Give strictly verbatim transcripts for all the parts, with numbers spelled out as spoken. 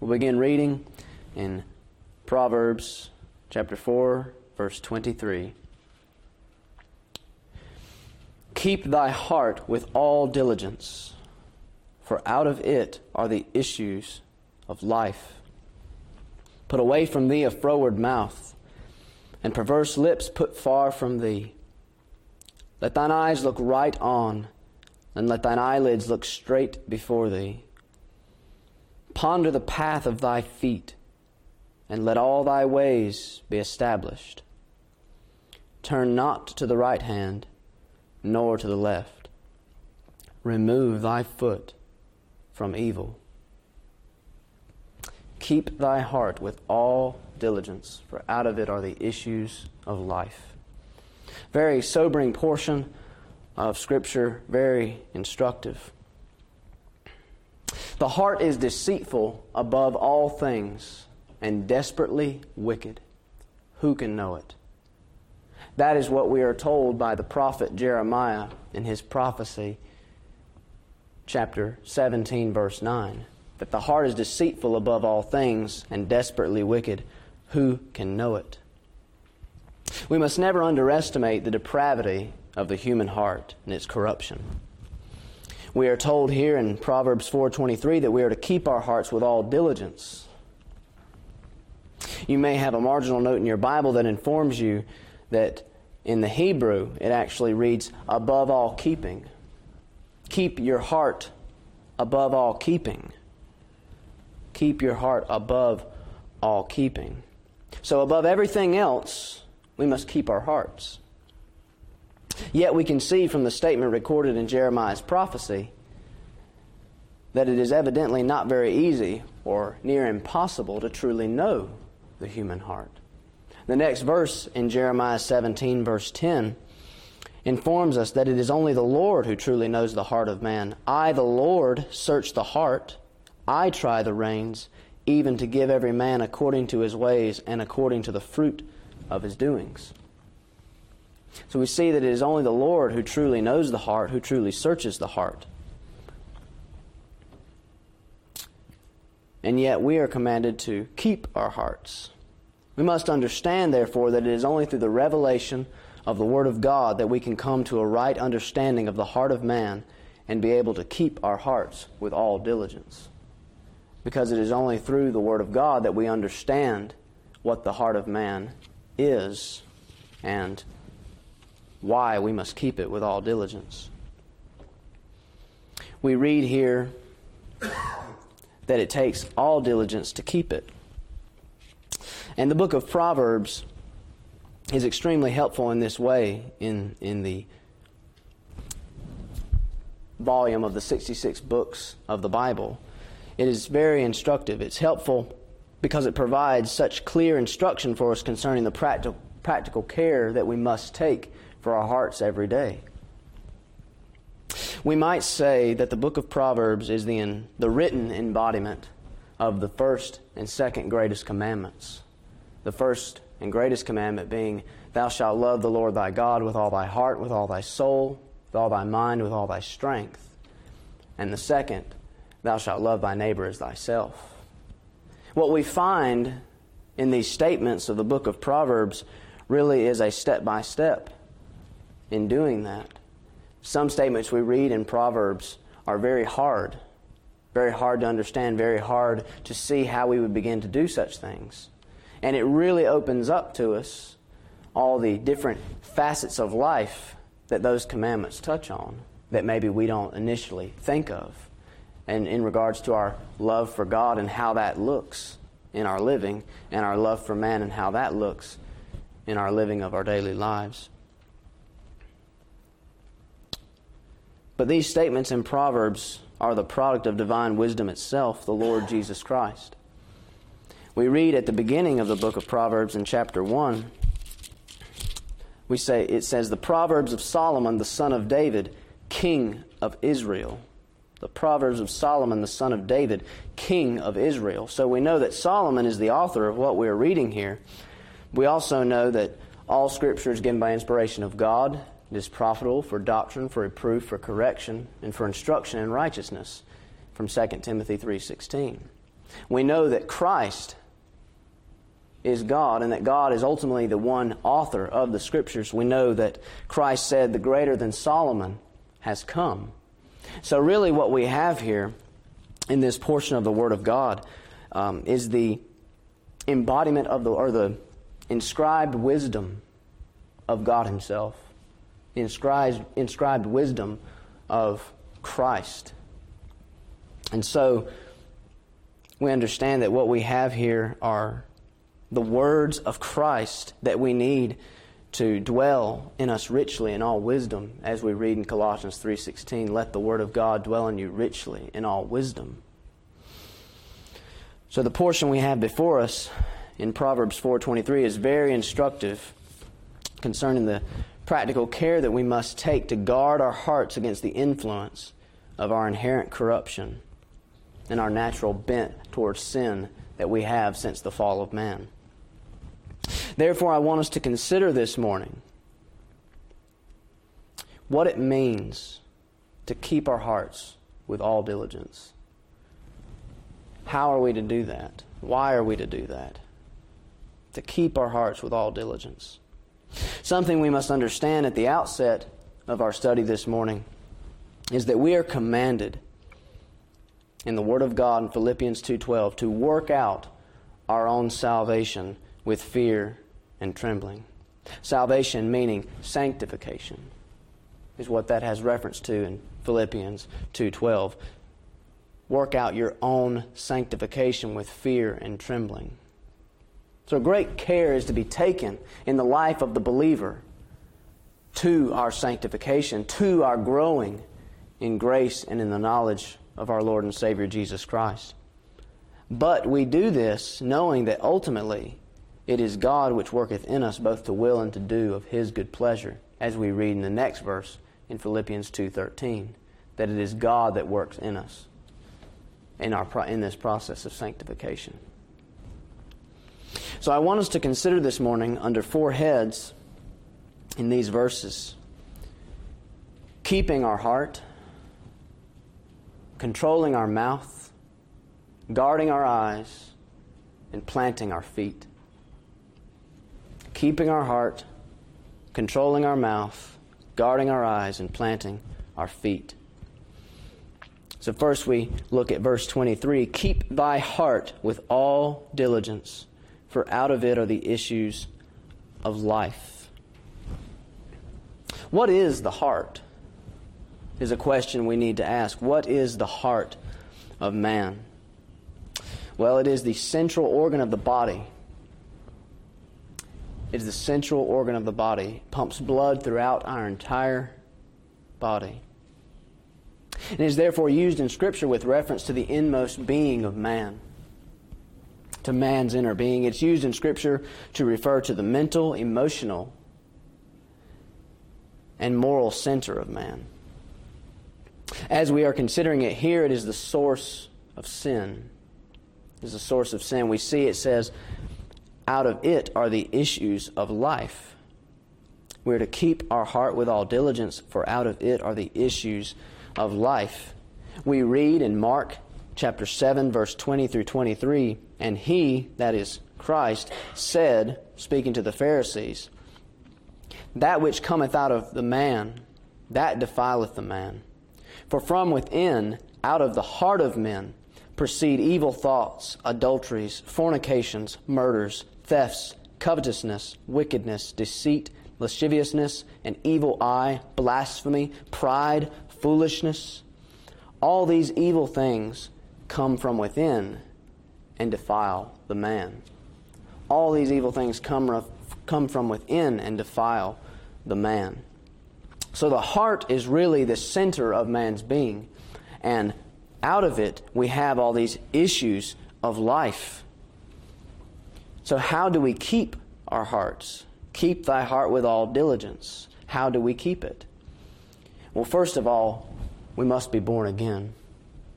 We'll begin reading in Proverbs chapter four, verse twenty-three. Keep thy heart with all diligence, for out of it are the issues of life. Put away from thee a froward mouth, and perverse lips put far from thee. Let thine eyes look right on, and let thine eyelids look straight before thee. Ponder the path of thy feet, and let all thy ways be established. Turn not to the right hand, nor to the left. Remove thy foot from evil. Keep thy heart with all diligence, for out of it are the issues of life. Very sobering portion of Scripture, very instructive. The heart is deceitful above all things and desperately wicked. Who can know it? That is what we are told by the prophet Jeremiah in his prophecy, chapter seventeen, verse nine. That the heart is deceitful above all things and desperately wicked. Who can know it? We must never underestimate the depravity of the human heart and its corruption. We are told here in Proverbs four twenty-three that we are to keep our hearts with all diligence. You may have a marginal note in your Bible that informs you that in the Hebrew it actually reads, above all keeping. Keep your heart above all keeping. Keep your heart above all keeping. So above everything else, we must keep our hearts. Yet we can see from the statement recorded in Jeremiah's prophecy that it is evidently not very easy or near impossible to truly know the human heart. The next verse in Jeremiah seventeen, verse ten, informs us that it is only the Lord who truly knows the heart of man. I, the Lord, search the heart. I try the reins, even to give every man according to his ways and according to the fruit of his doings. So we see that it is only the Lord who truly knows the heart, who truly searches the heart. And yet we are commanded to keep our hearts. We must understand, therefore, that it is only through the revelation of the Word of God that we can come to a right understanding of the heart of man and be able to keep our hearts with all diligence. Because it is only through the Word of God that we understand what the heart of man is and why we must keep it with all diligence. We read here that it takes all diligence to keep it. And the book of Proverbs is extremely helpful in this way in, in the volume of the sixty-six books of the Bible. It is very instructive. It's helpful because it provides such clear instruction for us concerning the practical practical care that we must take for our hearts every day. We might say that the book of Proverbs is the, in, the written embodiment of the first and second greatest commandments. The first and greatest commandment being, thou shalt love the Lord thy God with all thy heart, with all thy soul, with all thy mind, with all thy strength. And the second, thou shalt love thy neighbor as thyself. What we find in these statements of the book of Proverbs really is a step-by-step in doing that. Some statements we read in Proverbs are very hard, very hard to understand, very hard to see how we would begin to do such things. And it really opens up to us all the different facets of life that those commandments touch on that maybe we don't initially think of. And in regards to our love for God and how that looks in our living, and our love for man and how that looks in our living of our daily lives. But these statements in Proverbs are the product of divine wisdom itself, the Lord Jesus Christ. We read at the beginning of the book of Proverbs in chapter one, we say it says, the Proverbs of Solomon, the son of David, king of Israel. The Proverbs of Solomon, the son of David, king of Israel. So we know that Solomon is the author of what we are reading here. We also know that all Scripture is given by inspiration of God. It is profitable for doctrine, for reproof, for correction, and for instruction in righteousness, from Second Timothy three sixteen. We know that Christ is God and that God is ultimately the one author of the Scriptures. We know that Christ said, "The greater than Solomon has come." So really what we have here in this portion of the Word of God um, is the embodiment of the, or the inscribed wisdom of God Himself. The inscribed, inscribed wisdom of Christ. And so we understand that what we have here are the words of Christ that we need to dwell in us richly in all wisdom, as we read in Colossians three sixteen, "Let the word of God dwell in you richly in all wisdom." So the portion we have before us in Proverbs four twenty-three is very instructive concerning the practical care that we must take to guard our hearts against the influence of our inherent corruption and our natural bent towards sin that we have since the fall of man. Therefore, I want us to consider this morning what it means to keep our hearts with all diligence. How are we to do that? Why are we to do that? To keep our hearts with all diligence. Something we must understand at the outset of our study this morning is that we are commanded in the Word of God in Philippians two twelve to work out our own salvation with fear and trembling. Salvation meaning sanctification is what that has reference to in Philippians two twelve. Work out your own sanctification with fear and trembling. So great care is to be taken in the life of the believer to our sanctification, to our growing in grace and in the knowledge of our Lord and Savior Jesus Christ. But we do this knowing that ultimately it is God which worketh in us both to will and to do of His good pleasure, as we read in the next verse in Philippians two thirteen, that it is God that works in us in our pro- in this process of sanctification. So I want us to consider this morning under four heads in these verses: keeping our heart, controlling our mouth, guarding our eyes, and planting our feet. Keeping our heart, controlling our mouth, guarding our eyes, and planting our feet. So first we look at verse twenty-three. "Keep thy heart with all diligence, for out of it are the issues of life." What is the heart? Is a question we need to ask. What is the heart of man? Well, it is the central organ of the body. It is the central organ of the body. It pumps blood throughout our entire body. It is therefore used in Scripture with reference to the inmost being of man, to man's inner being. It's used in Scripture to refer to the mental, emotional, and moral center of man. As we are considering it here, it is the source of sin. It is the source of sin. We see it says, out of it are the issues of life. We are to keep our heart with all diligence, for out of it are the issues of life. We read in Mark chapter seven, verse twenty through twenty-three, "And He," that is Christ, "said," speaking to the Pharisees, "That which cometh out of the man, that defileth the man. For from within, out of the heart of men, proceed evil thoughts, adulteries, fornications, murders, thefts, covetousness, wickedness, deceit, lasciviousness, an evil eye, blasphemy, pride, foolishness. All these evil things come from within and defile the man." All these evil things come, come from within and defile the man. So the heart is really the center of man's being. And out of it, we have all these issues of life. So how do we keep our hearts? Keep thy heart with all diligence. How do we keep it? Well, first of all, we must be born again.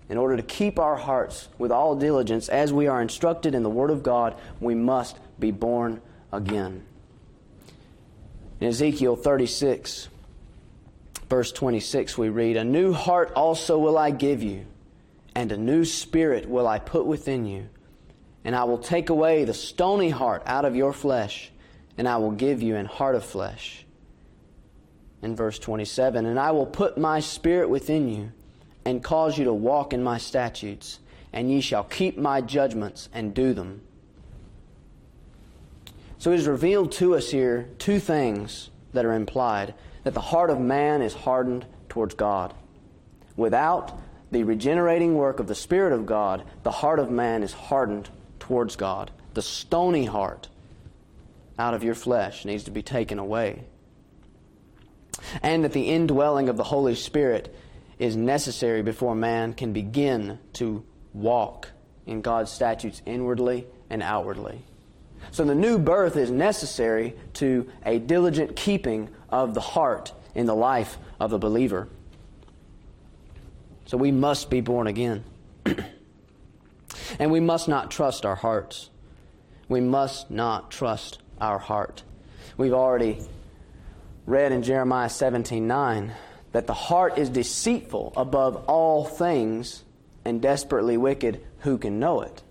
In order to keep our hearts with all diligence, as we are instructed in the Word of God, we must be born again. In Ezekiel thirty-six, verse twenty-six, we read, "A new heart also will I give you, and a new spirit will I put within you. And I will take away the stony heart out of your flesh, and I will give you an heart of flesh." In verse twenty-seven, "And I will put my spirit within you, and cause you to walk in my statutes, and ye shall keep my judgments and do them." So it is revealed to us here two things that are implied: that the heart of man is hardened towards God. Without the regenerating work of the Spirit of God, the heart of man is hardened towards God. The stony heart out of your flesh needs to be taken away. And that the indwelling of the Holy Spirit is necessary before man can begin to walk in God's statutes inwardly and outwardly. So the new birth is necessary to a diligent keeping of the heart in the life of the believer. So we must be born again. And we must not trust our hearts. We must not trust our heart. We've already read in Jeremiah seventeen nine that the heart is deceitful above all things and desperately wicked. Who can know it?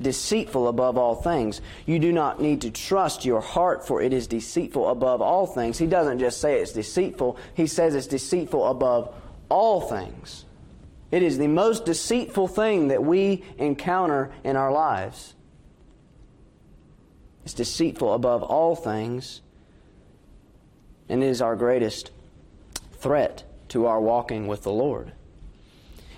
Deceitful above all things. You do not need to trust your heart, for it is deceitful above all things. He doesn't just say it's deceitful. He says it's deceitful above all things. It is the most deceitful thing that we encounter in our lives. It's deceitful above all things, and it is our greatest threat to our walking with the Lord.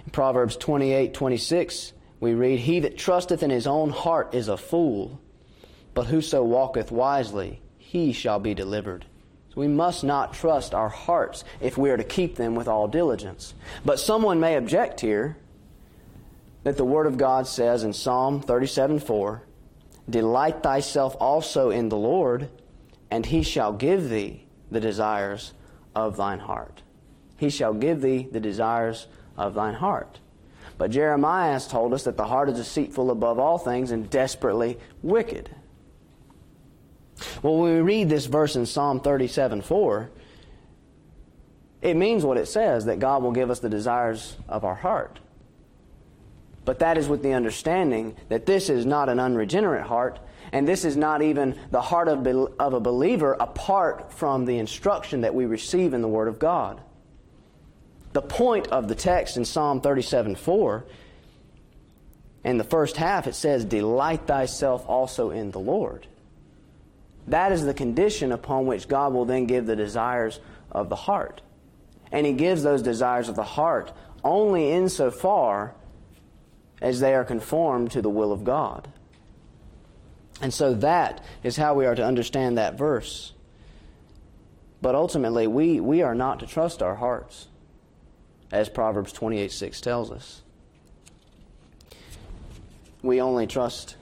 In Proverbs twenty-eight twenty-six, we read, "He that trusteth in his own heart is a fool, but whoso walketh wisely, he shall be delivered." So we must not trust our hearts if we are to keep them with all diligence. But someone may object here that the Word of God says in Psalm thirty-seven four, "Delight thyself also in the Lord, and he shall give thee the desires of thine heart." He shall give thee the desires of thine heart. But Jeremiah has told us that the heart is deceitful above all things and desperately wicked. Well, when we read this verse in Psalm thirty-seven four, it means what it says, that God will give us the desires of our heart. But that is with the understanding that this is not an unregenerate heart, and this is not even the heart of, be- of a believer apart from the instruction that we receive in the Word of God. The point of the text in Psalm thirty-seven four, in the first half it says, "Delight thyself also in the Lord." That is the condition upon which God will then give the desires of the heart. And He gives those desires of the heart only insofar as they are conformed to the will of God. And so that is how we are to understand that verse. But ultimately, we, we are not to trust our hearts, as Proverbs twenty-eight six tells us. We only trust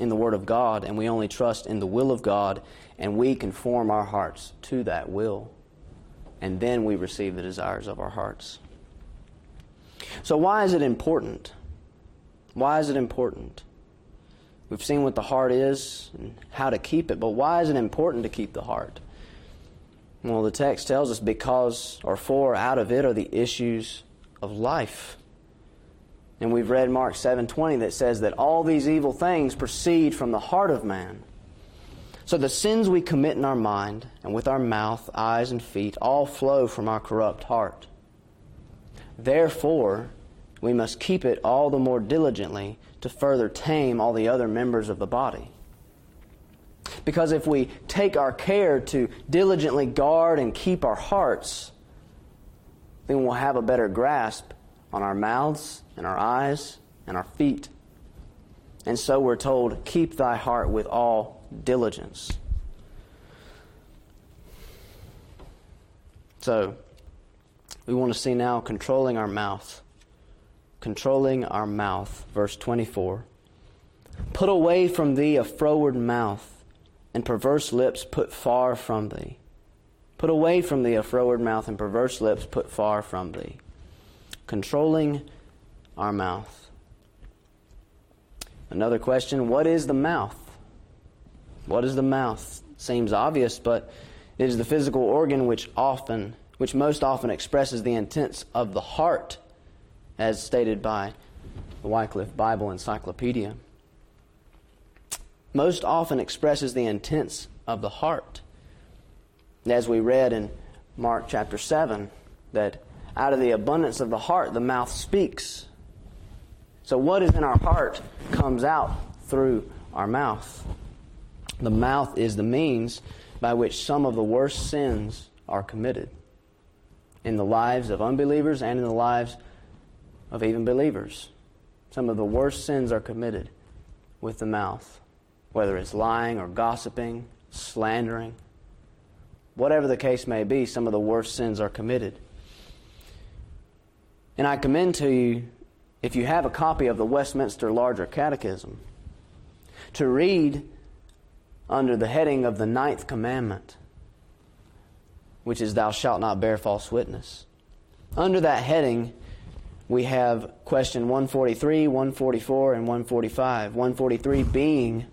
in the Word of God, and we only trust in the will of God, and we conform our hearts to that will, and then we receive the desires of our hearts. So why is it important? Why is it important? We've seen what the heart is and how to keep it, but why is it important to keep the heart? Well, the text tells us, because or for out of it are the issues of life. And we've read Mark seven twenty that says that all these evil things proceed from the heart of man. So the sins we commit in our mind and with our mouth, eyes, and feet all flow from our corrupt heart. Therefore, we must keep it all the more diligently to further tame all the other members of the body. Because if we take our care to diligently guard and keep our hearts, then we'll have a better grasp on our mouths and our eyes and our feet. And so we're told, "Keep thy heart with all diligence." So, we want to see now controlling our mouth. Controlling our mouth, verse twenty-four. "Put away from thee a froward mouth, and perverse lips put far from thee." Put away from thee a froward mouth, and perverse lips put far from thee. Controlling our mouth. Another question, what is the mouth? What is the mouth? Seems obvious, but it is the physical organ which often, which most often expresses the intents of the heart, as stated by the Wycliffe Bible Encyclopedia, most often expresses the intents of the heart. As we read in Mark chapter seven, that out of the abundance of the heart, the mouth speaks. So what is in our heart comes out through our mouth. The mouth is the means by which some of the worst sins are committed in the lives of unbelievers and in the lives of even believers. Some of the worst sins are committed with the mouth, whether it's lying or gossiping, slandering. Whatever the case may be, some of the worst sins are committed. And I commend to you, if you have a copy of the Westminster Larger Catechism, to read under the heading of the Ninth Commandment, which is Thou shalt not bear false witness. Under that heading, we have question one forty-three, one forty-four, and one forty-five. one forty-three being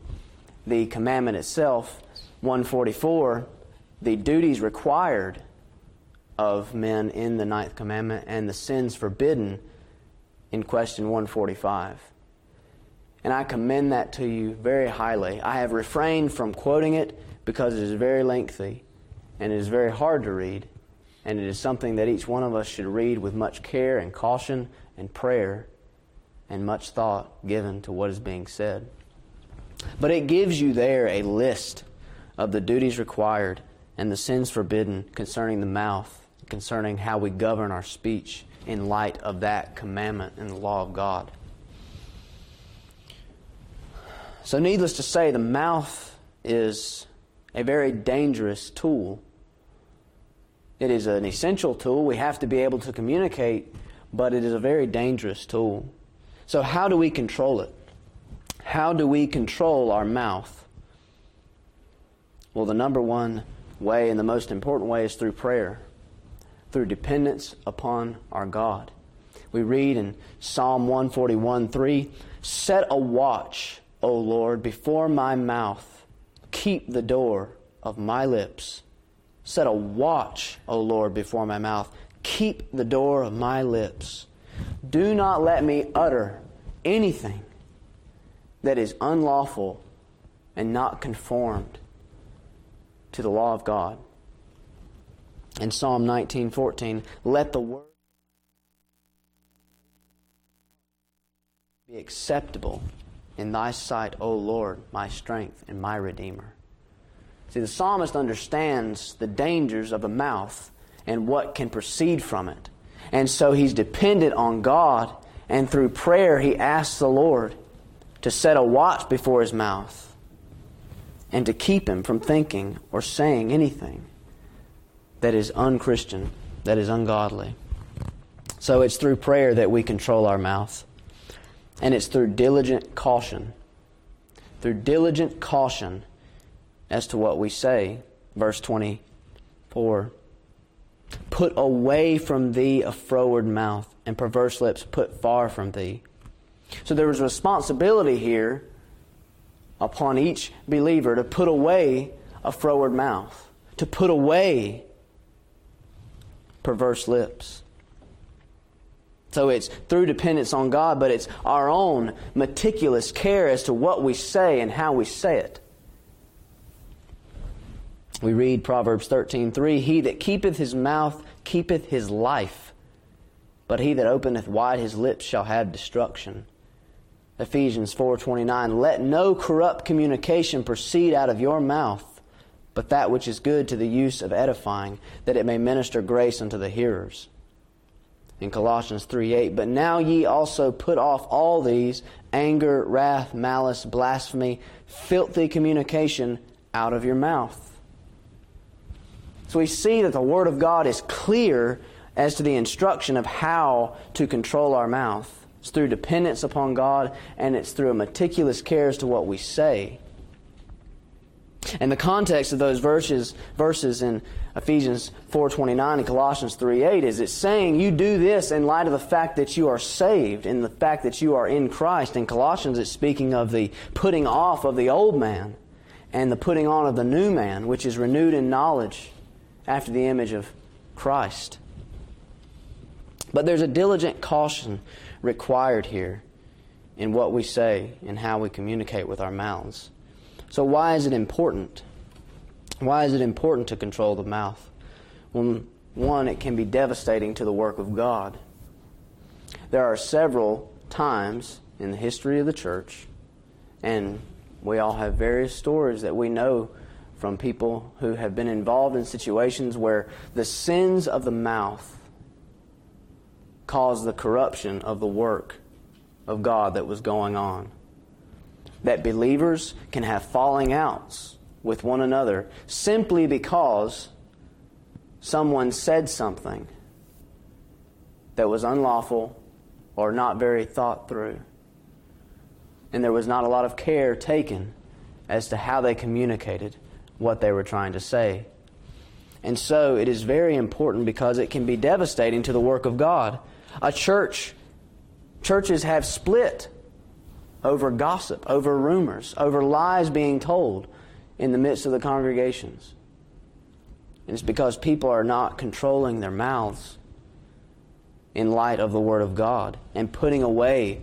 the commandment itself, one forty-four the duties required of men in the Ninth Commandment, and the sins forbidden in question one forty-five. And I commend that to you very highly. I have refrained from quoting it because it is very lengthy and it is very hard to read, and it is something that each one of us should read with much care and caution and prayer and much thought given to what is being said. But it gives you there a list of the duties required and the sins forbidden concerning the mouth, concerning how we govern our speech in light of that commandment and the law of God. So needless to say, the mouth is a very dangerous tool. It is an essential tool. We have to be able to communicate, but it is a very dangerous tool. So how do we control it? How do we control our mouth? Well, the number one way and the most important way is through prayer, through dependence upon our God. We read in Psalm one forty-one three, "Set a watch, O Lord, before my mouth. Keep the door of my lips." Set a watch, O Lord, before my mouth. Keep the door of my lips. Do not let me utter anything that is unlawful and not conformed to the law of God. In Psalm nineteen fourteen, let the word be acceptable in thy sight, O Lord, my strength and my Redeemer. See, the psalmist understands the dangers of the mouth and what can proceed from it. And so he's dependent on God, and through prayer he asks the Lord to set a watch before his mouth and to keep him from thinking or saying anything that is unchristian, that is ungodly. So it's through prayer that we control our mouth. And it's through diligent caution. Through diligent caution as to what we say. Verse twenty-four, put away from thee a froward mouth, and perverse lips put far from thee. So there was responsibility here upon each believer to put away a froward mouth, to put away perverse lips. So it's through dependence on God, but it's our own meticulous care as to what we say and how we say it. We read Proverbs thirteen three, he that keepeth his mouth keepeth his life, but he that openeth wide his lips shall have destruction. Ephesians four twenty-nine, let no corrupt communication proceed out of your mouth, but that which is good to the use of edifying, that it may minister grace unto the hearers. In Colossians three eight, but now ye also put off all these, anger, wrath, malice, blasphemy, filthy communication out of your mouth. So we see that the Word of God is clear as to the instruction of how to control our mouth. It's through dependence upon God, and it's through a meticulous care as to what we say. And the context of those verses verses in Ephesians four twenty-nine and Colossians three eight is it's saying you do this in light of the fact that you are saved, in the fact that you are in Christ. In Colossians, it's speaking of the putting off of the old man and the putting on of the new man, which is renewed in knowledge after the image of Christ. But there's a diligent caution required here in what we say and how we communicate with our mouths. So why is it important? Why is it important to control the mouth? Well, one, it can be devastating to the work of God. There are several times in the history of the church, and we all have various stories that we know from people who have been involved in situations where the sins of the mouth caused the corruption of the work of God that was going on. That believers can have falling outs with one another simply because someone said something that was unlawful or not very thought through. And there was not a lot of care taken as to how they communicated what they were trying to say. And so it is very important because it can be devastating to the work of God. A church, churches have split over gossip, over rumors, over lies being told in the midst of the congregations. And it's because people are not controlling their mouths in light of the Word of God and putting away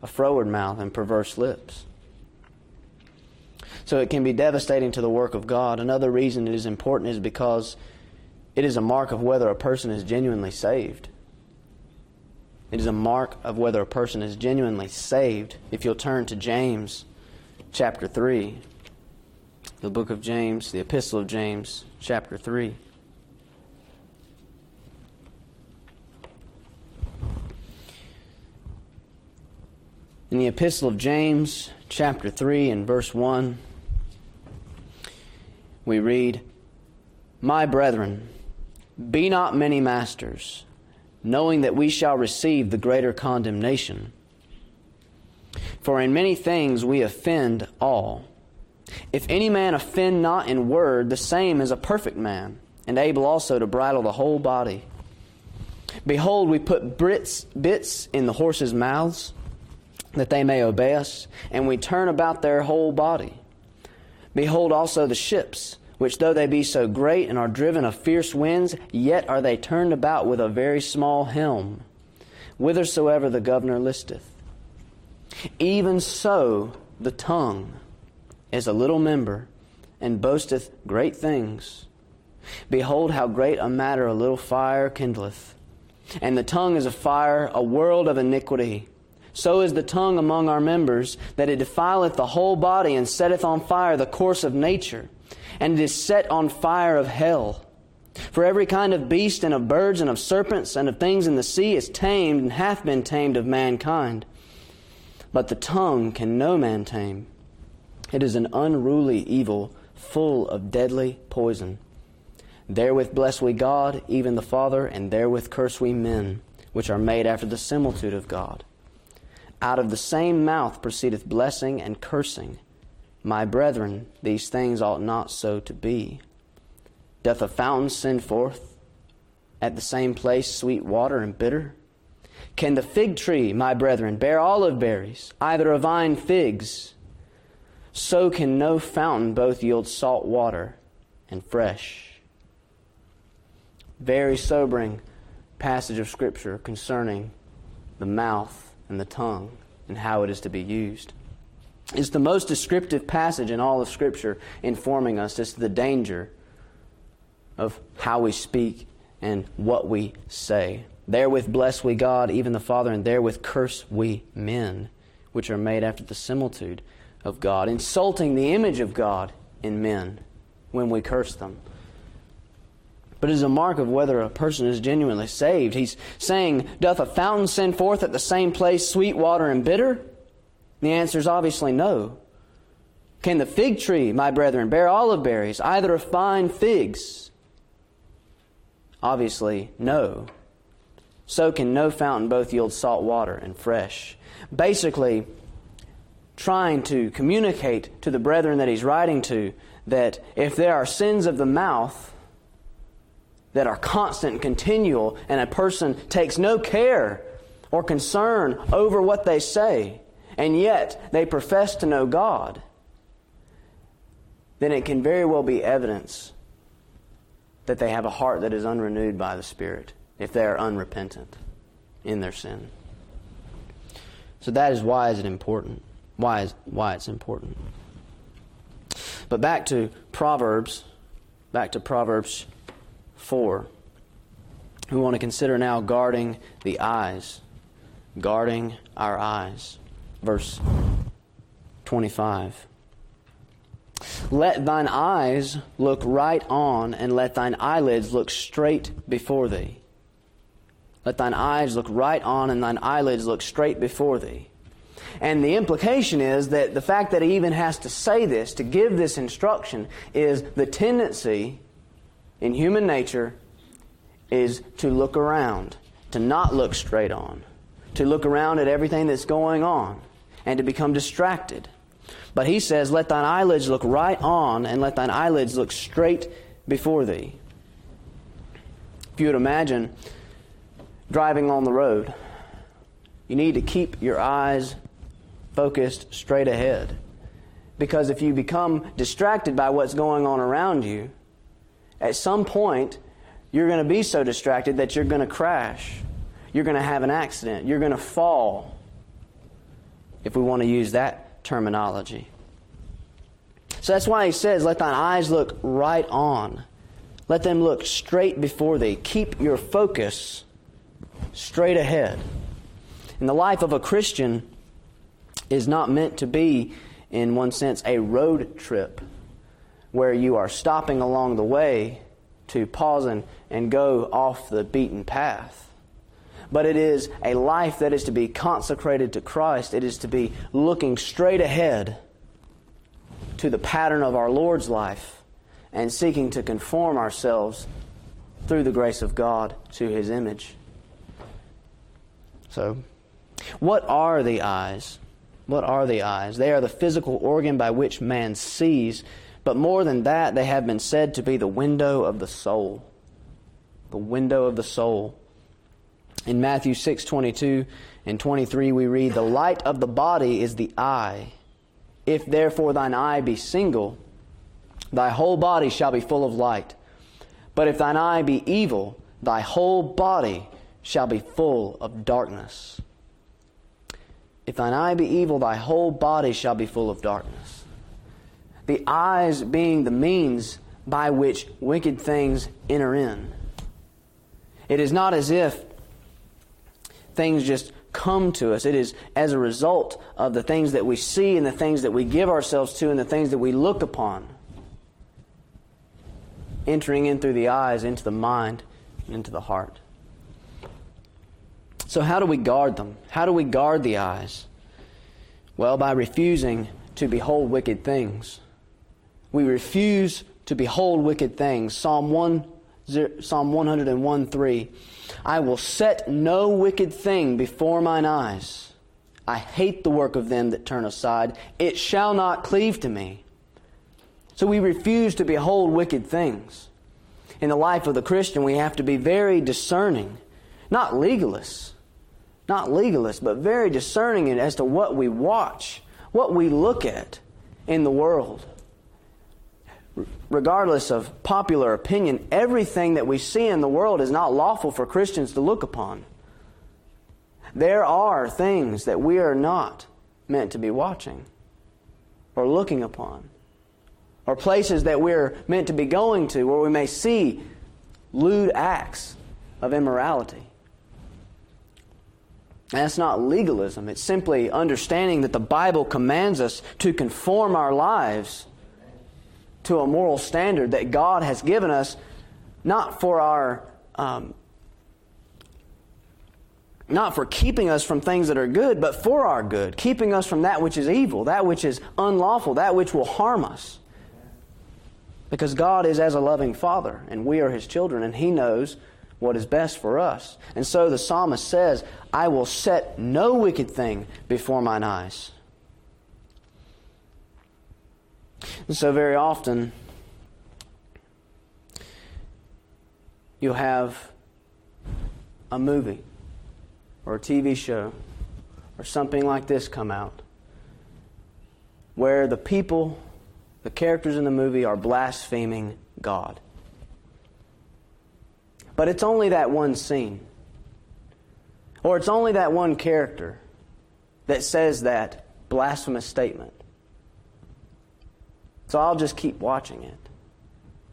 a froward mouth and perverse lips. So it can be devastating to the work of God. Another reason it is important is because it is a mark of whether a person is genuinely saved. It is a mark of whether a person is genuinely saved. If you'll turn to James chapter three, the book of James, the epistle of James chapter three. In the epistle of James chapter three and verse one, we read, "My brethren, be not many masters, knowing that we shall receive the greater condemnation. For in many things we offend all. If any man offend not in word, the same is a perfect man, and able also to bridle the whole body. Behold, we put bits, bits in the horses' mouths, that they may obey us, and we turn about their whole body. Behold also the ships, which though they be so great and are driven of fierce winds, yet are they turned about with a very small helm, whithersoever the governor listeth. Even so the tongue is a little member, and boasteth great things. Behold how great a matter a little fire kindleth. And the tongue is a fire, a world of iniquity. So is the tongue among our members, that it defileth the whole body, and setteth on fire the course of nature. And it is set on fire of hell. For every kind of beast, and of birds, and of serpents, and of things in the sea is tamed, and hath been tamed of mankind. But the tongue can no man tame. It is an unruly evil, full of deadly poison. Therewith bless we God, even the Father, and therewith curse we men, which are made after the similitude of God. Out of the same mouth proceedeth blessing and cursing. My brethren, these things ought not so to be. Doth a fountain send forth at the same place sweet water and bitter? Can the fig tree, my brethren, bear olive berries, either a vine figs? So can no fountain both yield salt water and fresh." Very sobering passage of Scripture concerning the mouth and the tongue and how it is to be used. It's the most descriptive passage in all of Scripture, informing us as to the danger of how we speak and what we say. Therewith bless we God, even the Father, and therewith curse we men, which are made after the similitude of God, insulting the image of God in men when we curse them. But it is a mark of whether a person is genuinely saved. He's saying, doth a fountain send forth at the same place sweet water and bitter? The answer is obviously no. Can the fig tree, my brethren, bear olive berries, either of fine figs? Obviously no. So can no fountain both yield salt water and fresh. Basically, trying to communicate to the brethren that he's writing to that if there are sins of the mouth that are constant and continual, and a person takes no care or concern over what they say, and yet they profess to know God, then it can very well be evidence that they have a heart that is unrenewed by the Spirit if they are unrepentant in their sin. So that is why is it important. Why is why it's important. But back to Proverbs, back to Proverbs four. We want to consider now guarding the eyes. Guarding our eyes. Verse twenty-five. Let thine eyes look right on, and let thine eyelids look straight before thee. Let thine eyes look right on, and thine eyelids look straight before thee. And the implication is that the fact that he even has to say this, to give this instruction, is the tendency in human nature is to look around, to not look straight on, to look around at everything that's going on, and to become distracted. But he says, let thine eyelids look right on, and let thine eyelids look straight before thee. If you would imagine driving on the road, you need to keep your eyes focused straight ahead. Because if you become distracted by what's going on around you, at some point, you're going to be so distracted that you're going to crash. You're going to have an accident. You're going to fall, if we want to use that terminology. So that's why he says, let thine eyes look right on. Let them look straight before thee. Keep your focus straight ahead. And the life of a Christian is not meant to be, in one sense, a road trip where you are stopping along the way to pause and, and go off the beaten path. But it is a life that is to be consecrated to Christ. It is to be looking straight ahead to the pattern of our Lord's life and seeking to conform ourselves through the grace of God to His image. So, what are the eyes? What are the eyes? They are the physical organ by which man sees, but more than that, they have been said to be the window of the soul. The window of the soul. In Matthew six twenty-two and twenty-three, we read, the light of the body is the eye. If therefore thine eye be single, thy whole body shall be full of light. But if thine eye be evil, thy whole body shall be full of darkness. If thine eye be evil, thy whole body shall be full of darkness. The eyes being the means by which wicked things enter in. It is not as if things just come to us. It is as a result of the things that we see and the things that we give ourselves to and the things that we look upon. Entering in through the eyes, into the mind, into the heart. So how do we guard them? How do we guard the eyes? Well, by refusing to behold wicked things. We refuse to behold wicked things. Psalm one, Psalm one oh one, three. I will set no wicked thing before mine eyes. I hate the work of them that turn aside. It shall not cleave to me. So we refuse to behold wicked things. In the life of the Christian, we have to be very discerning. Not legalists. Not legalists, but very discerning as to what we watch, what we look at in the world. Regardless of popular opinion, everything that we see in the world is not lawful for Christians to look upon. There are things that we are not meant to be watching or looking upon, or places that we're meant to be going to where we may see lewd acts of immorality. And that's not legalism. It's simply understanding that the Bible commands us to conform our lives to a moral standard that God has given us, not for our, um, not for keeping us from things that are good, but for our good, keeping us from that which is evil, that which is unlawful, that which will harm us. Because God is as a loving Father, and we are His children, and He knows what is best for us. And so the psalmist says, I will set no wicked thing before mine eyes. And so very often, you'll have a movie or a T V show or something like this come out where the people, the characters in the movie, are blaspheming God. But it's only that one scene. Or it's only that one character that says that blasphemous statement. So I'll just keep watching it.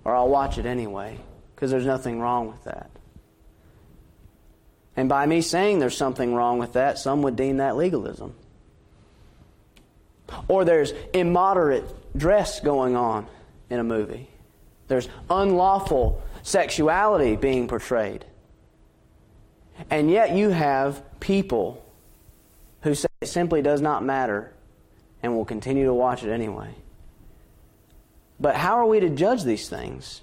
Or I'll watch it anyway, because there's nothing wrong with that. And by me saying there's something wrong with that, some would deem that legalism. Or there's immoderate dress going on in a movie. There's unlawful sexuality being portrayed. And yet you have people who say it simply does not matter and will continue to watch it anyway. But how are we to judge these things?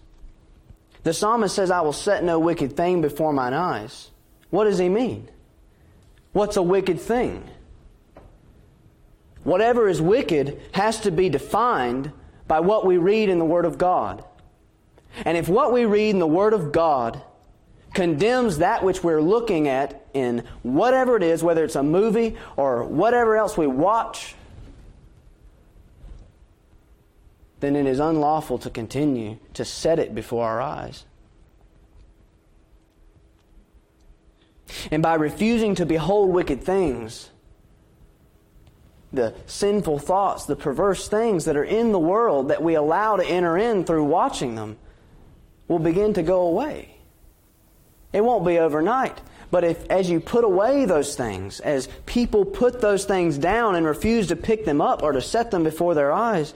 The psalmist says, I will set no wicked thing before mine eyes. What does he mean? What's a wicked thing? Whatever is wicked has to be defined by what we read in the Word of God. And if what we read in the Word of God condemns that which we're looking at in whatever it is, whether it's a movie or whatever else we watch, then it is unlawful to continue to set it before our eyes. And by refusing to behold wicked things, the sinful thoughts, the perverse things that are in the world that we allow to enter in through watching them will begin to go away. It won't be overnight. But if, as you put away those things, as people put those things down and refuse to pick them up or to set them before their eyes,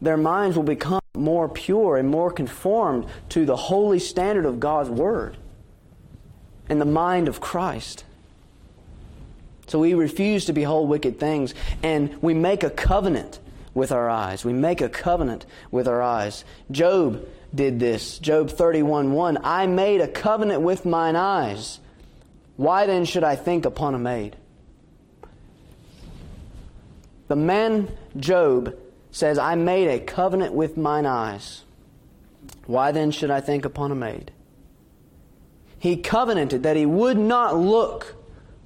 their minds will become more pure and more conformed to the holy standard of God's Word and the mind of Christ. So we refuse to behold wicked things, and we make a covenant with our eyes. We make a covenant with our eyes. Job did this. Job thirty-one one, I made a covenant with mine eyes. Why then should I think upon a maid? The man Job says, I made a covenant with mine eyes. Why then should I think upon a maid? He covenanted that he would not look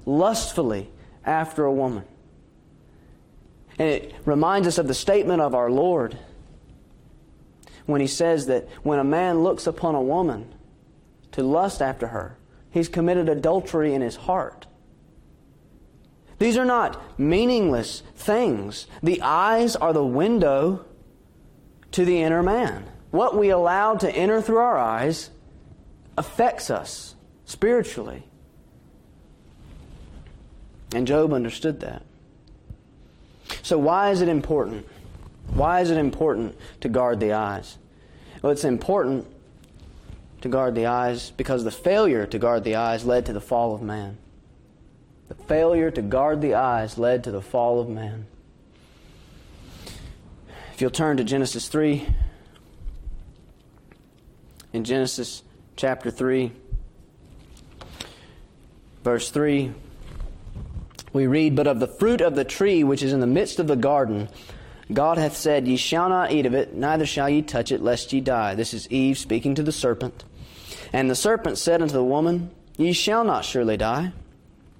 lustfully after a woman. And it reminds us of the statement of our Lord when He says that when a man looks upon a woman to lust after her, he's committed adultery in his heart. These are not meaningless things. The eyes are the window to the inner man. What we allow to enter through our eyes affects us spiritually. And Job understood that. So why is it important? Why is it important to guard the eyes? Well, it's important to guard the eyes because the failure to guard the eyes led to the fall of man. The failure to guard the eyes led to the fall of man. If you'll turn to Genesis three, in Genesis chapter three, verse three, we read, But of the fruit of the tree which is in the midst of the garden, God hath said, Ye shall not eat of it, neither shall ye touch it, lest ye die. This is Eve speaking to the serpent. And the serpent said unto the woman, Ye shall not surely die.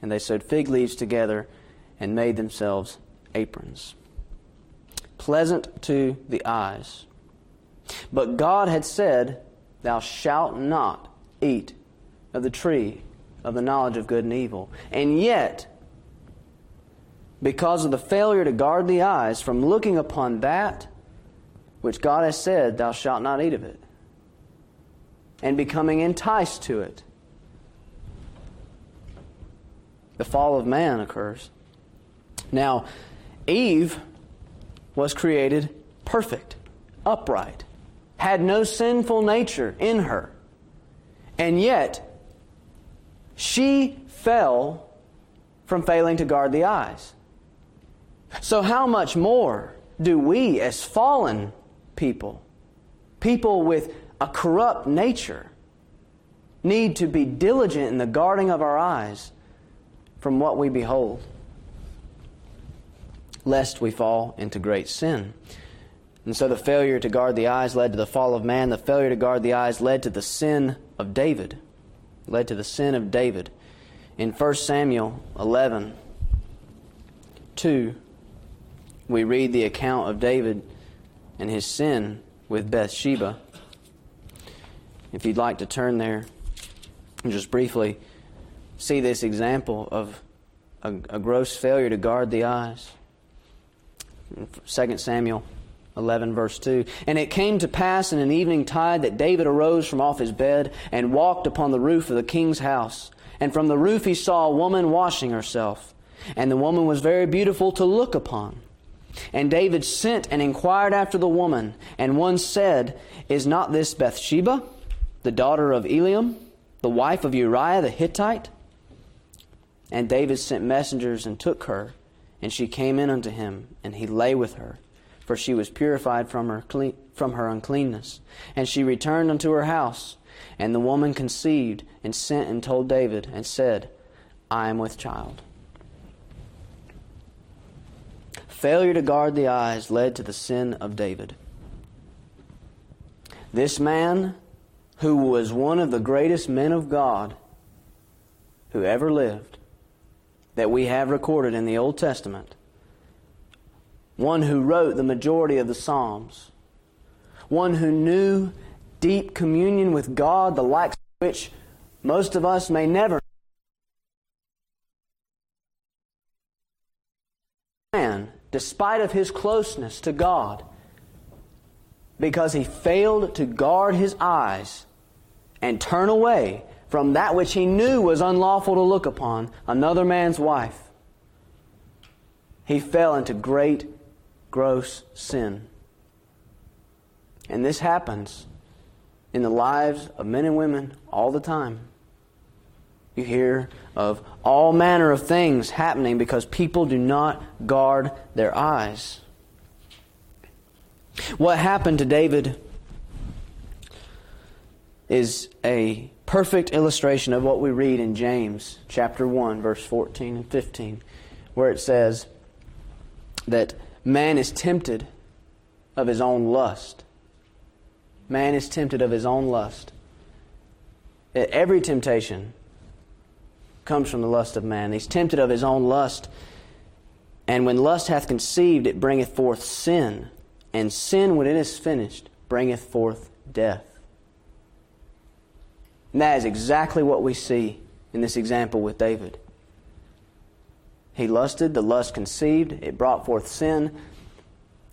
and they sewed fig leaves together and made themselves aprons. Pleasant to the eyes. But God had said, Thou shalt not eat of the tree of the knowledge of good and evil. And yet, because of the failure to guard the eyes from looking upon that which God has said, Thou shalt not eat of it, and becoming enticed to it, the fall of man occurs. Now, Eve was created perfect, upright, had no sinful nature in her, and yet she fell from failing to guard the eyes. So how much more do we as fallen people, people with a corrupt nature, need to be diligent in the guarding of our eyes from what we behold, lest we fall into great sin. And so the failure to guard the eyes led to the fall of man. The failure to guard the eyes led to the sin of David. Led to the sin of David. In First Samuel eleven two, we read the account of David and his sin with Bathsheba. If you'd like to turn there and just briefly see this example of a, a gross failure to guard the eyes. In Second Samuel eleven verse two. And it came to pass in an evening tide that David arose from off his bed and walked upon the roof of the king's house. And from the roof he saw a woman washing herself. And the woman was very beautiful to look upon. And David sent and inquired after the woman. And one said, Is not this Bathsheba, the daughter of Eliam, the wife of Uriah the Hittite? And David sent messengers and took her. And she came in unto him, and he lay with her. For she was purified from her clean, from her uncleanness. And she returned unto her house. And the woman conceived, and sent and told David, and said, I am with child. Failure to guard the eyes led to the sin of David. This man, who was one of the greatest men of God who ever lived, that we have recorded in the Old Testament, one who wrote the majority of the Psalms, one who knew deep communion with God, the likes of which most of us may never. Man, despite of his closeness to God, because he failed to guard his eyes and turn away from that which he knew was unlawful to look upon, another man's wife, he fell into great gross sin. And this happens in the lives of men and women all the time. You hear of all manner of things happening because people do not guard their eyes. What happened to David is a perfect illustration of what we read in James chapter one, verse fourteen and fifteen, where it says that man is tempted of his own lust. Man is tempted of his own lust. Every temptation comes from the lust of man. He's tempted of his own lust. And when lust hath conceived, it bringeth forth sin. And sin, when it is finished, bringeth forth death. And that is exactly what we see in this example with David. He lusted, the lust conceived, it brought forth sin,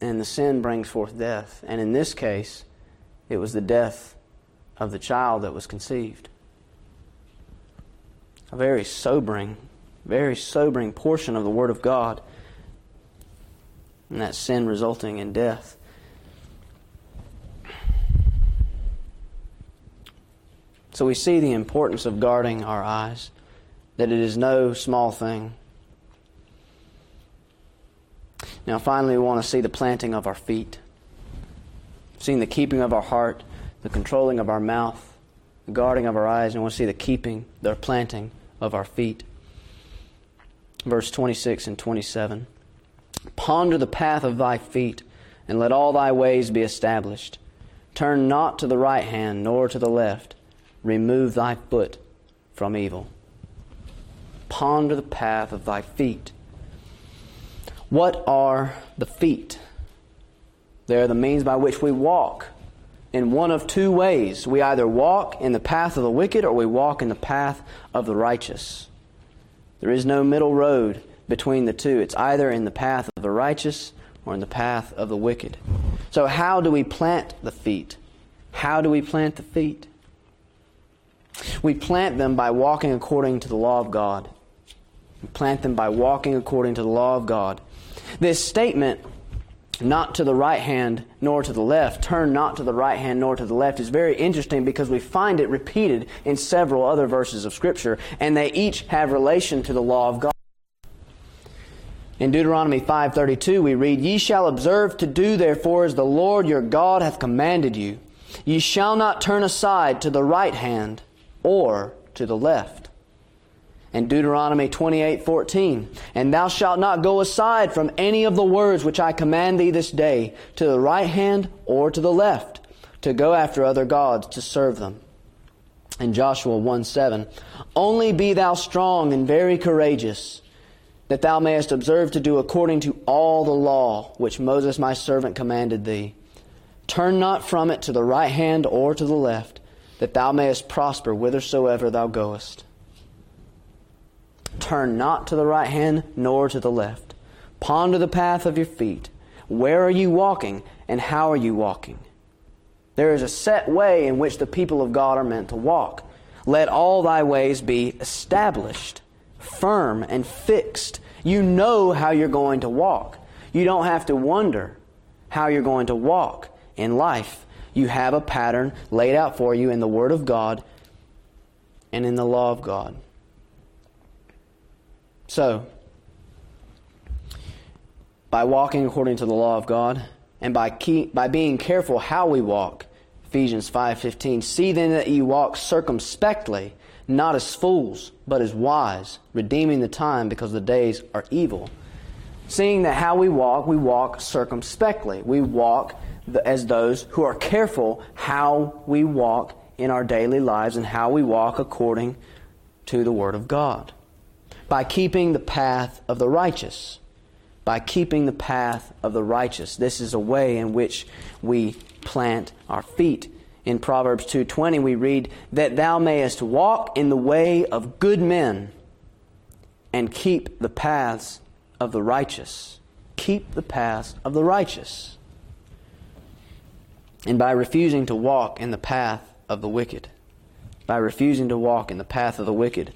and the sin brings forth death. And in this case, it was the death of the child that was conceived. A very sobering, very sobering portion of the Word of God, and that sin resulting in death. So we see the importance of guarding our eyes, that it is no small thing. Now finally, we want to see the planting of our feet. Seeing the keeping of our heart, the controlling of our mouth, the guarding of our eyes, and we want to see the keeping, the planting of our feet. Verse twenty-six and twenty-seven. Ponder the path of thy feet, and let all thy ways be established. Turn not to the right hand, nor to the left. Remove thy foot from evil. Ponder the path of thy feet. What are the feet? They are the means by which we walk in one of two ways. We either walk in the path of the wicked or we walk in the path of the righteous. There is no middle road between the two. It's either in the path of the righteous or in the path of the wicked. So how do we plant the feet? How do we plant the feet? We plant them by walking according to the law of God. We plant them by walking according to the law of God. This statement, not to the right hand nor to the left, turn not to the right hand nor to the left, is very interesting because we find it repeated in several other verses of Scripture, and they each have relation to the law of God. In Deuteronomy five thirty-two we read, Ye shall observe to do therefore as the Lord your God hath commanded you. Ye shall not turn aside to the right hand or to the left. And Deuteronomy twenty-eight fourteen, and thou shalt not go aside from any of the words which I command thee this day, to the right hand or to the left, to go after other gods to serve them. And Joshua one seven, only be thou strong and very courageous, that thou mayest observe to do according to all the law which Moses my servant commanded thee. Turn not from it to the right hand or to the left, that thou mayest prosper whithersoever thou goest. Turn not to the right hand nor to the left. Ponder the path of your feet. Where are you walking, and how are you walking? There is a set way in which the people of God are meant to walk. Let all thy ways be established, firm and fixed. You know how you're going to walk. You don't have to wonder how you're going to walk in life. You have a pattern laid out for you in the Word of God and in the law of God. So, by walking according to the law of God and by keep, by being careful how we walk, Ephesians five fifteen, see then that you walk circumspectly, not as fools, but as wise, redeeming the time because the days are evil. Seeing that how we walk, we walk circumspectly. We walk as those who are careful how we walk in our daily lives and how we walk according to the Word of God. By keeping the path of the righteous. By keeping the path of the righteous. This is a way in which we plant our feet. In Proverbs two twenty we read, that thou mayest walk in the way of good men and keep the paths of the righteous. Keep the paths of the righteous. And by refusing to walk in the path of the wicked. By refusing to walk in the path of the wicked.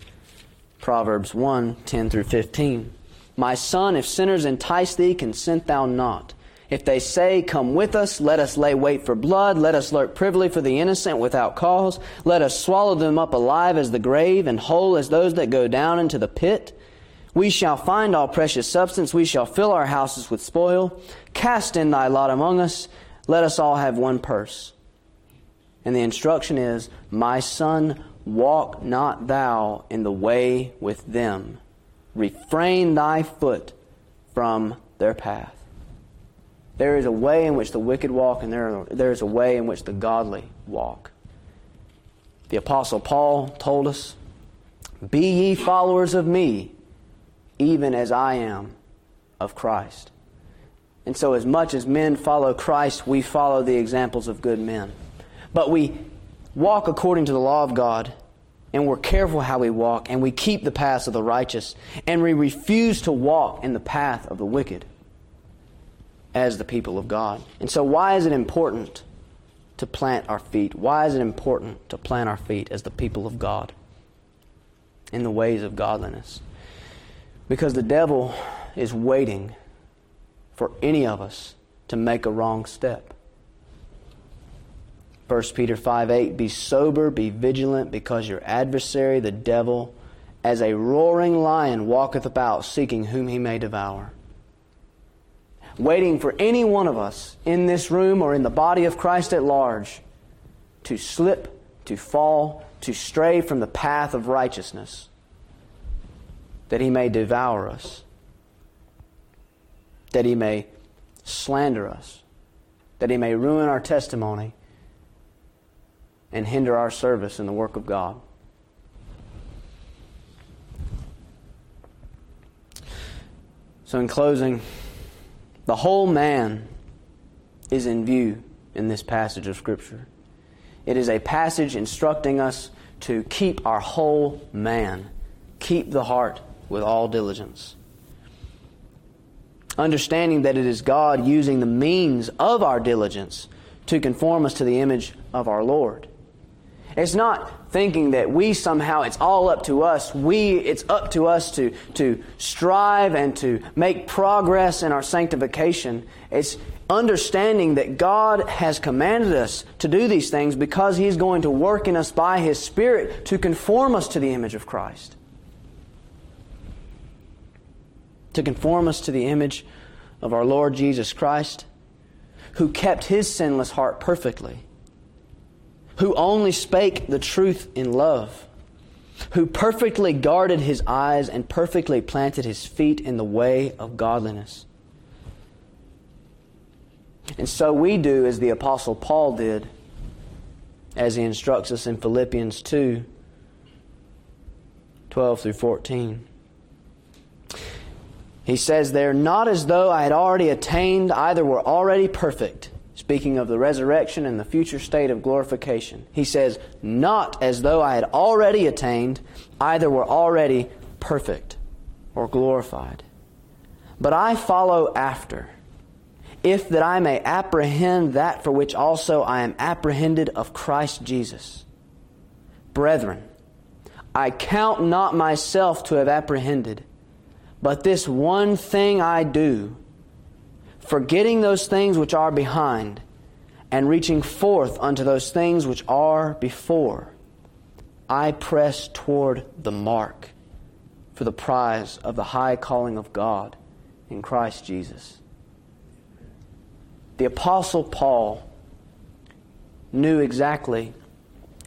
Proverbs one, ten through fifteen. My son, if sinners entice thee, consent thou not. If they say, come with us, let us lay wait for blood, let us lurk privily for the innocent without cause, let us swallow them up alive as the grave, and whole as those that go down into the pit. We shall find all precious substance, we shall fill our houses with spoil. Cast in thy lot among us, let us all have one purse. And the instruction is, my son, walk not thou in the way with them. Refrain thy foot from their path. There is a way in which the wicked walk, and there, there is a way in which the godly walk. The Apostle Paul told us, be ye followers of me, even as I am of Christ. And so as much as men follow Christ, we follow the examples of good men. But we walk according to the law of God, and we're careful how we walk, and we keep the paths of the righteous, and we refuse to walk in the path of the wicked as the people of God. And so why is it important to plant our feet? Why is it important to plant our feet as the people of God in the ways of godliness? Because the devil is waiting for any of us to make a wrong step. First Peter five eight, be sober, be vigilant, because your adversary, the devil, as a roaring lion walketh about, seeking whom he may devour. Waiting for any one of us in this room or in the body of Christ at large to slip, to fall, to stray from the path of righteousness, that he may devour us, that he may slander us, that he may ruin our testimony, and hinder our service in the work of God. So in closing, the whole man is in view in this passage of Scripture. It is a passage instructing us to keep our whole man, keep the heart with all diligence. Understanding that it is God using the means of our diligence to conform us to the image of our Lord. It's not thinking that we somehow, it's all up to us. We, it's up to us to, to strive and to make progress in our sanctification. It's understanding that God has commanded us to do these things because He's going to work in us by His Spirit to conform us to the image of Christ. To conform us to the image of our Lord Jesus Christ, who kept His sinless heart perfectly, who only spake the truth in love, who perfectly guarded his eyes and perfectly planted his feet in the way of godliness. And so we do as the Apostle Paul did, as he instructs us in Philippians two, twelve through fourteen. He says there, "Not as though I had already attained, either were already perfect." Speaking of the resurrection and the future state of glorification. He says, "Not as though I had already attained, either were already perfect or glorified. But I follow after, if that I may apprehend that for which also I am apprehended of Christ Jesus. Brethren, I count not myself to have apprehended, but this one thing I do, forgetting those things which are behind, and reaching forth unto those things which are before, I press toward the mark for the prize of the high calling of God in Christ Jesus." The Apostle Paul knew exactly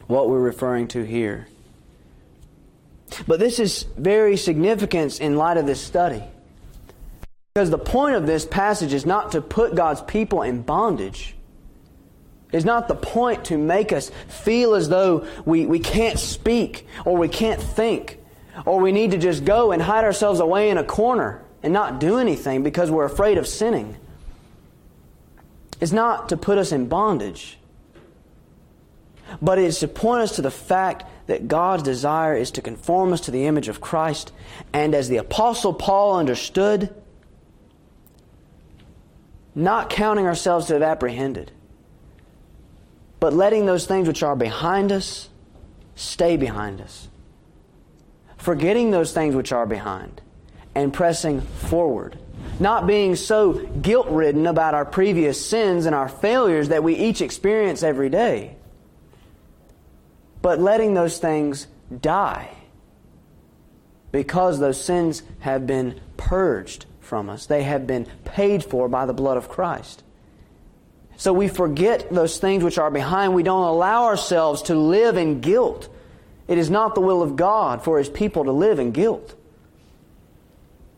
what we're referring to here. But this is very significant in light of this study. Because the point of this passage is not to put God's people in bondage. It's not the point to make us feel as though we, we can't speak or we can't think or we need to just go and hide ourselves away in a corner and not do anything because we're afraid of sinning. It's not to put us in bondage. But it is to point us to the fact that God's desire is to conform us to the image of Christ. And as the Apostle Paul understood, not counting ourselves to have apprehended, but letting those things which are behind us stay behind us. Forgetting those things which are behind and pressing forward. Not being so guilt-ridden about our previous sins and our failures that we each experience every day, but letting those things die because those sins have been purged from us. They have been paid for by the blood of Christ. So we forget those things which are behind. We don't allow ourselves to live in guilt. It is not the will of God for His people to live in guilt.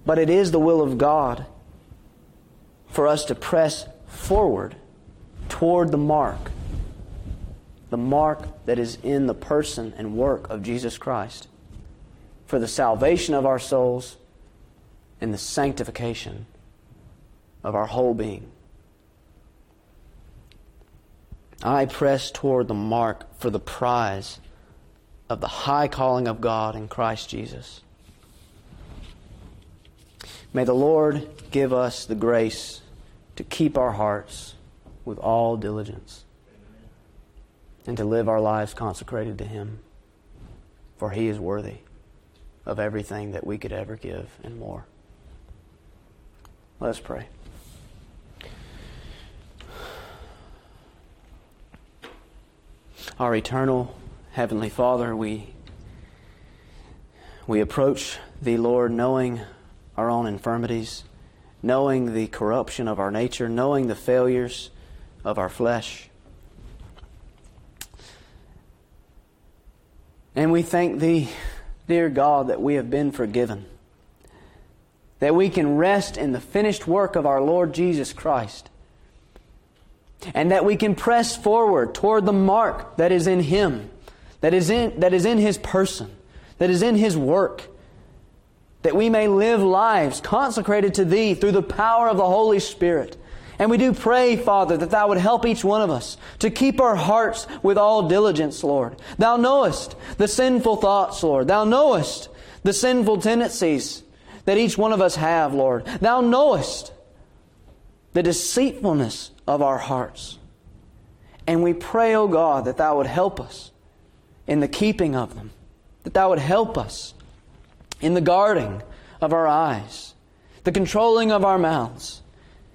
But it is the will of God for us to press forward toward the mark. The mark that is in the person and work of Jesus Christ for the salvation of our souls and the sanctification of our whole being. I press toward the mark for the prize of the high calling of God in Christ Jesus. May the Lord give us the grace to keep our hearts with all diligence and to live our lives consecrated to Him, for He is worthy of everything that we could ever give and more. Let us pray. Our eternal Heavenly Father, we, we approach Thee, Lord, knowing our own infirmities, knowing the corruption of our nature, knowing the failures of our flesh. And we thank Thee, dear God, that we have been forgiven, that we can rest in the finished work of our Lord Jesus Christ, and that we can press forward toward the mark that is in Him, that is in, that is in His person, that is in His work, that we may live lives consecrated to Thee through the power of the Holy Spirit. And we do pray, Father, that Thou would help each one of us to keep our hearts with all diligence, Lord. Thou knowest the sinful thoughts, Lord. Thou knowest the sinful tendencies that each one of us have, Lord. Thou knowest the deceitfulness of our hearts. And we pray, O God, that Thou would help us in the keeping of them, that Thou would help us in the guarding of our eyes, the controlling of our mouths,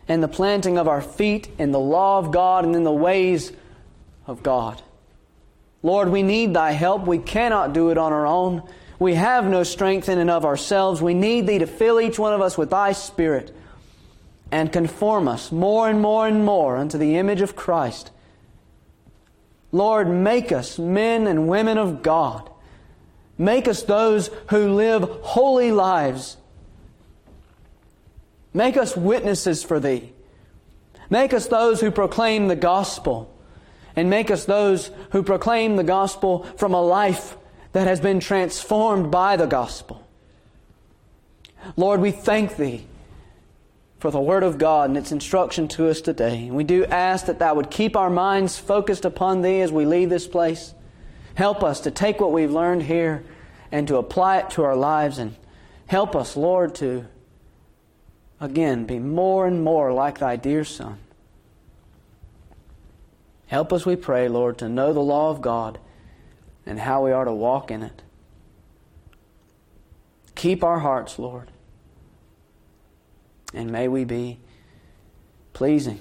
and the planting of our feet in the law of God and in the ways of God. Lord, we need Thy help. We cannot do it on our own. We have no strength in and of ourselves. We need Thee to fill each one of us with Thy Spirit and conform us more and more and more unto the image of Christ. Lord, make us men and women of God. Make us those who live holy lives. Make us witnesses for Thee. Make us those who proclaim the gospel. And make us those who proclaim the gospel from a life that has been transformed by the gospel. Lord, we thank Thee for the Word of God and its instruction to us today. We do ask that Thou would keep our minds focused upon Thee as we leave this place. Help us to take what we've learned here and to apply it to our lives, and help us, Lord, to again be more and more like Thy dear Son. Help us, we pray, Lord, to know the law of God and how we are to walk in it. Keep our hearts, Lord. And may we be pleasing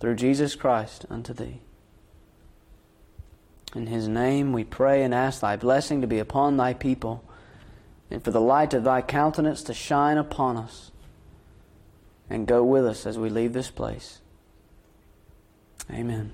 through Jesus Christ unto Thee. In His name we pray and ask Thy blessing to be upon Thy people, and for the light of Thy countenance to shine upon us and go with us as we leave this place. Amen.